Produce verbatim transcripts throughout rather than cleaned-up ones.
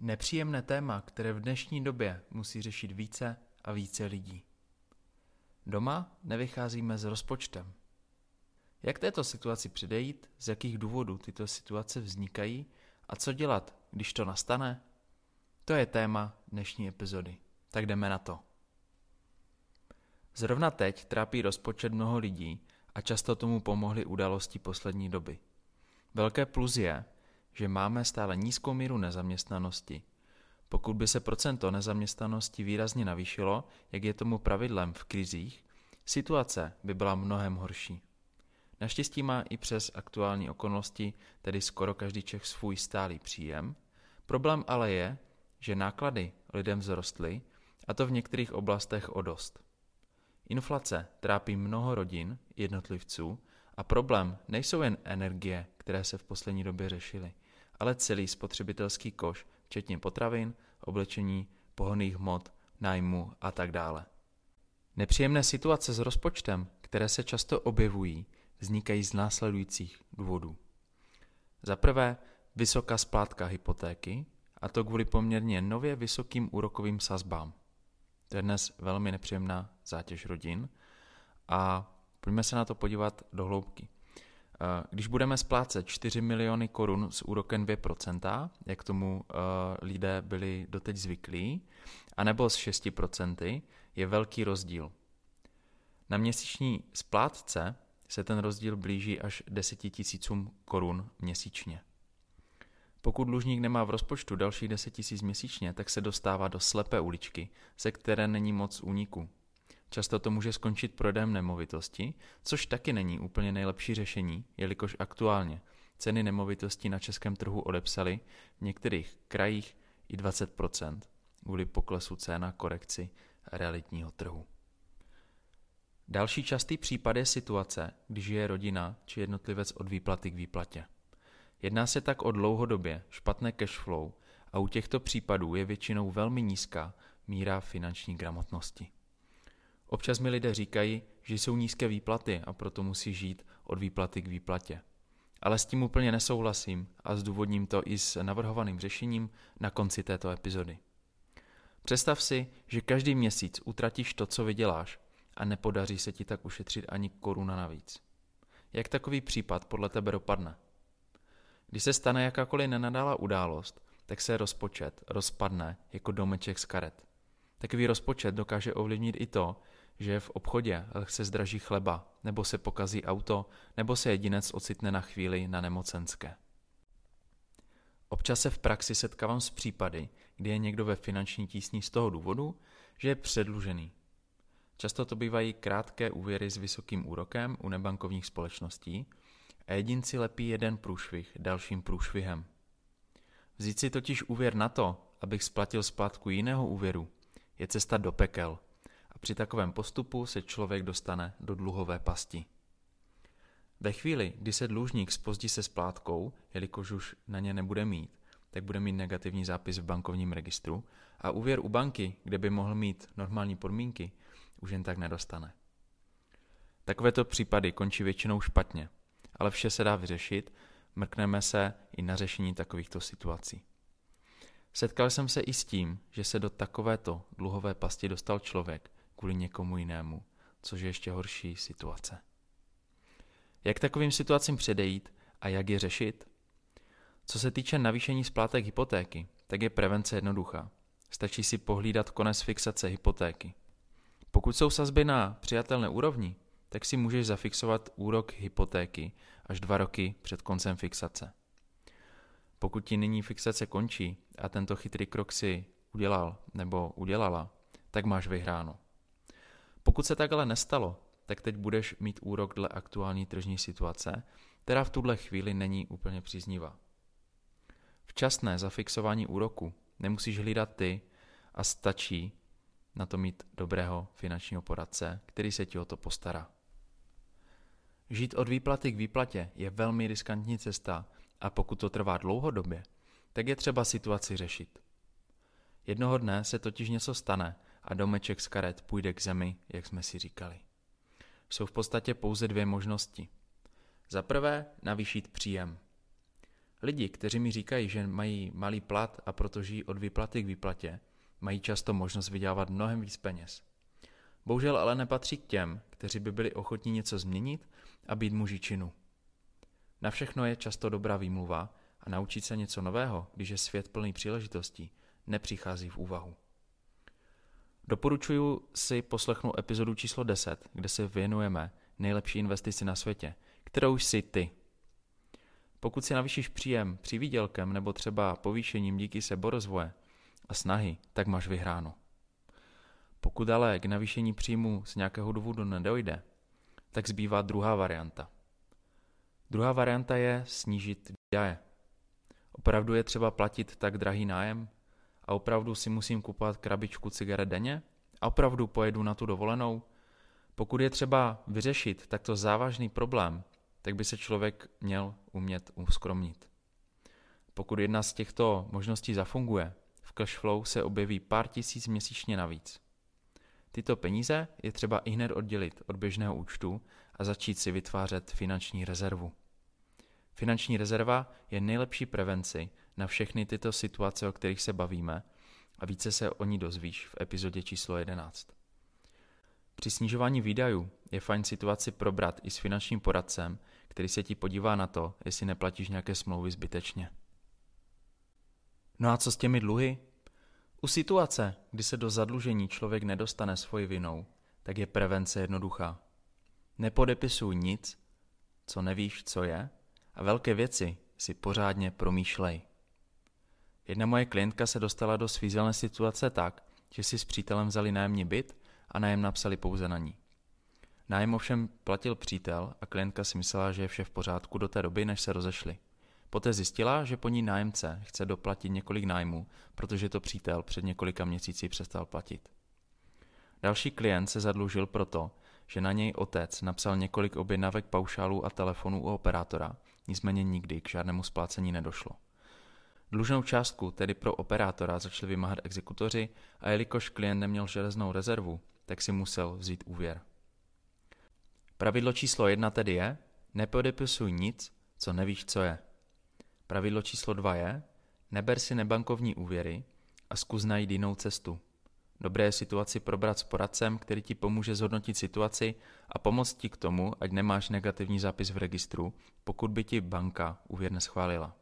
Nepříjemné téma, které v dnešní době musí řešit více a více lidí. Doma nevycházíme s rozpočtem. Jak této situaci předejít, z jakých důvodů tyto situace vznikají a co dělat, když to nastane? To je téma dnešní epizody. Tak jdeme na to. Zrovna teď trápí rozpočet mnoho lidí a často tomu pomohly události poslední doby. Velké plus je, že máme stále nízkou míru nezaměstnanosti. Pokud by se procento nezaměstnanosti výrazně navýšilo, jak je tomu pravidlem v krizích, situace by byla mnohem horší. Naštěstí má i přes aktuální okolnosti, tedy skoro každý Čech svůj stálý příjem. Problém ale je, že náklady lidem vzrostly, a to v některých oblastech o dost. Inflace trápí mnoho rodin, jednotlivců a problém nejsou jen energie, které se v poslední době řešily, ale celý spotřebitelský koš, včetně potravin, oblečení, pohonných hmot, nájmu a tak dále. Nepříjemné situace s rozpočtem, které se často objevují, vznikají z následujících důvodů. Za prvé, vysoká splátka hypotéky, a to kvůli poměrně nově vysokým úrokovým sazbám. To je dnes velmi nepříjemná zátěž rodin a pojďme se na to podívat do hloubky. Když budeme splácet čtyři miliony korun s úrokem dvě procenta, jak tomu lidé byli doteď zvyklí, anebo s šest procent, je velký rozdíl. Na měsíční splátce se ten rozdíl blíží až deset tisíc korun měsíčně. Pokud dlužník nemá v rozpočtu dalších deset tisíc měsíčně, tak se dostává do slepé uličky, ze které není moc úniku. Často to může skončit prodejem nemovitosti, což taky není úplně nejlepší řešení, jelikož aktuálně ceny nemovitostí na českém trhu odepsaly v některých krajích i dvacet procent kvůli poklesu cen a korekci realitního trhu. Další častý případ je situace, když je rodina či jednotlivec od výplaty k výplatě. Jedná se tak o dlouhodobě špatné cash flow a u těchto případů je většinou velmi nízká míra finanční gramotnosti. Občas mi lidé říkají, že jsou nízké výplaty a proto musí žít od výplaty k výplatě. Ale s tím úplně nesouhlasím a zdůvodním to i s navrhovaným řešením na konci této epizody. Představ si, že každý měsíc utratíš to, co vyděláš a nepodaří se ti tak ušetřit ani koruna navíc. Jak takový případ podle tebe dopadne? Když se stane jakákoliv nenadálá událost, tak se rozpočet rozpadne jako domeček z karet. Takový rozpočet dokáže ovlivnit i to, že v obchodě se zdraží chleba, nebo se pokazí auto, nebo se jedinec ocitne na chvíli na nemocenské. Občas se v praxi setkávám s případy, kdy je někdo ve finanční tísni z toho důvodu, že je předlužený. Často to bývají krátké úvěry s vysokým úrokem u nebankovních společností a jedinci lepí jeden průšvih dalším průšvihem. Vzít si totiž úvěr na to, abych splatil splátku jiného úvěru, je cesta do pekel a při takovém postupu se člověk dostane do dluhové pasti. Ve chvíli, kdy se dlužník zpozdí se splátkou, jelikož už na ně nebude mít, tak bude mít negativní zápis v bankovním registru a úvěr u banky, kde by mohl mít normální podmínky, už jen tak nedostane. Takovéto případy končí většinou špatně, ale vše se dá vyřešit, mrkneme se i na řešení takovýchto situací. Setkal jsem se i s tím, že se do takovéto dluhové pasti dostal člověk kvůli někomu jinému, což je ještě horší situace. Jak takovým situacím předejít a jak je řešit? Co se týče navýšení splátek hypotéky, tak je prevence jednoduchá. Stačí si pohlídat konec fixace hypotéky. Pokud jsou sazby na přijatelné úrovni, tak si můžeš zafixovat úrok hypotéky až dva roky před koncem fixace. Pokud ti nyní fixace končí a tento chytrý krok si udělal nebo udělala, tak máš vyhráno. Pokud se tak ale nestalo, tak teď budeš mít úrok dle aktuální tržní situace, která v tuhle chvíli není úplně příznivá. Včasné zafixování úroku nemusíš hlídat ty a stačí na to mít dobrého finančního poradce, který se ti o to postará. Žít od výplaty k výplatě je velmi riskantní cesta a pokud to trvá dlouhodobě, tak je třeba situaci řešit. Jednoho dne se totiž něco stane a domeček z karet půjde k zemi, jak jsme si říkali. Jsou v podstatě pouze dvě možnosti. Za prvé navýšit příjem. Lidi, kteří mi říkají, že mají malý plat a proto žijí od výplaty k výplatě, mají často možnost vydělávat mnohem víc peněz. Bohužel ale nepatří k těm, kteří by byli ochotní něco změnit a být muži činu. Na všechno je často dobrá výmluva a naučit se něco nového, když je svět plný příležitostí, nepřichází v úvahu. Doporučuji si poslechnout epizodu číslo deset, kde se věnujeme nejlepší investici na světě, kterou jsi ty. Pokud si navýšíš příjem přivýdělkem nebo třeba povýšením díky seborozvoje a snahy, tak máš vyhráno. Pokud ale k navýšení příjmu z nějakého důvodu nedojde, tak zbývá druhá varianta. Druhá varianta je snížit výdaje. Opravdu je třeba platit tak drahý nájem a opravdu si musím kupovat krabičku cigaret denně a opravdu pojedu na tu dovolenou. Pokud je třeba vyřešit takto závažný problém, tak by se člověk měl umět uskromnit. Pokud jedna z těchto možností zafunguje, v cashflow se objeví pár tisíc měsíčně navíc. Tyto peníze je třeba ihned oddělit od běžného účtu a začít si vytvářet finanční rezervu. Finanční rezerva je nejlepší prevenci na všechny tyto situace, o kterých se bavíme, a více se o ní dozvíš v epizodě číslo jedenáct. Při snižování výdajů je fajn situaci probrat i s finančním poradcem, který se ti podívá na to, jestli neplatíš nějaké smlouvy zbytečně. No a co s těmi dluhy? U situace, kdy se do zadlužení člověk nedostane svojí vinou, tak je prevence jednoduchá. Nepodepisuj nic, co nevíš, co je, a velké věci si pořádně promýšlej. Jedna moje klientka se dostala do svízelné situace tak, že si s přítelem vzali nájemní byt a nájem napsali pouze na ní. Nájem ovšem platil přítel a klientka si myslela, že je vše v pořádku do té doby, než se rozešli. Poté zjistila, že po ní nájemce chce doplatit několik nájmů, protože to přítel před několika měsíci přestal platit. Další klient se zadlužil proto, že na něj otec napsal několik objednávek paušálů a telefonů u operátora, nicméně nikdy k žádnému splácení nedošlo. Dlužnou částku tedy pro operátora začali vymáhat exekutoři a jelikož klient neměl železnou rezervu, tak si musel vzít úvěr. Pravidlo číslo jedna tedy je, nepodepisuj nic, co nevíš, co je. Pravidlo číslo dva je, neber si nebankovní úvěry a zkus najít jinou cestu. Dobré je situaci probrat s poradcem, který ti pomůže zhodnotit situaci a pomoct ti k tomu, ať nemáš negativní zápis v registru, pokud by ti banka úvěr neschválila.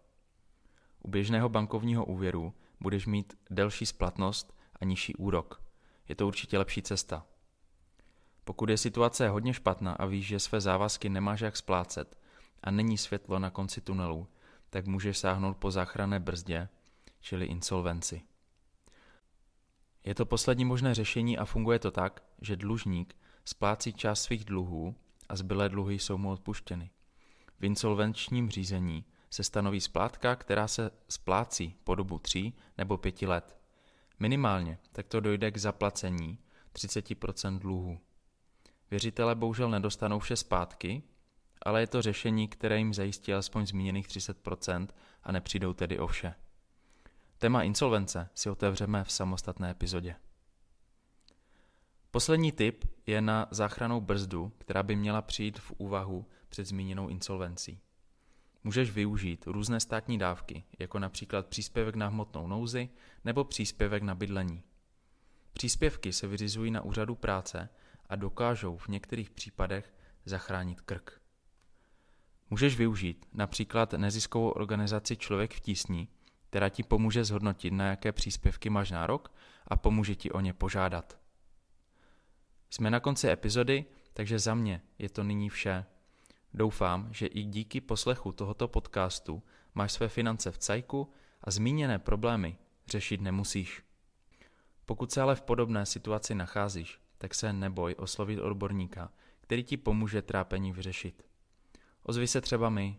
U běžného bankovního úvěru budeš mít delší splatnost a nižší úrok. Je to určitě lepší cesta. Pokud je situace hodně špatná a víš, že své závazky nemáš jak splácet a není světlo na konci tunelu, tak můžeš sáhnout po záchranné brzdě, čili insolvenci. Je to poslední možné řešení a funguje to tak, že dlužník splácí část svých dluhů a zbylé dluhy jsou mu odpuštěny. V insolvenčním řízení se stanoví splátka, která se splácí po dobu tří nebo pěti let. Minimálně takto dojde k zaplacení třicet procent dluhu. Věřitelé bohužel nedostanou vše zpátky, ale je to řešení, které jim zajistí alespoň zmíněných třicet procent a nepřijdou tedy o vše. Téma insolvence si otevřeme v samostatné epizodě. Poslední tip je na záchrannou brzdu, která by měla přijít v úvahu před zmíněnou insolvencí. Můžeš využít různé státní dávky, jako například příspěvek na hmotnou nouzi nebo příspěvek na bydlení. Příspěvky se vyřizují na úřadu práce a dokážou v některých případech zachránit krk. Můžeš využít například neziskovou organizaci Člověk v tísni, která ti pomůže zhodnotit, na jaké příspěvky máš nárok a pomůže ti o ně požádat. Jsme na konci epizody, takže za mě je to nyní vše. Doufám, že i díky poslechu tohoto podcastu máš své finance v cajku a zmíněné problémy řešit nemusíš. Pokud se ale v podobné situaci nacházíš, tak se neboj oslovit odborníka, který ti pomůže trápení vyřešit. Ozvi se třeba my.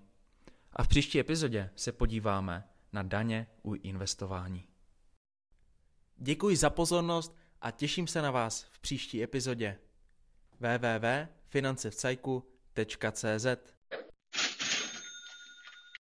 A v příští epizodě se podíváme na daně u investování. Děkuji za pozornost a těším se na vás v příští epizodě. w w w tečka finance v cajku tečka cz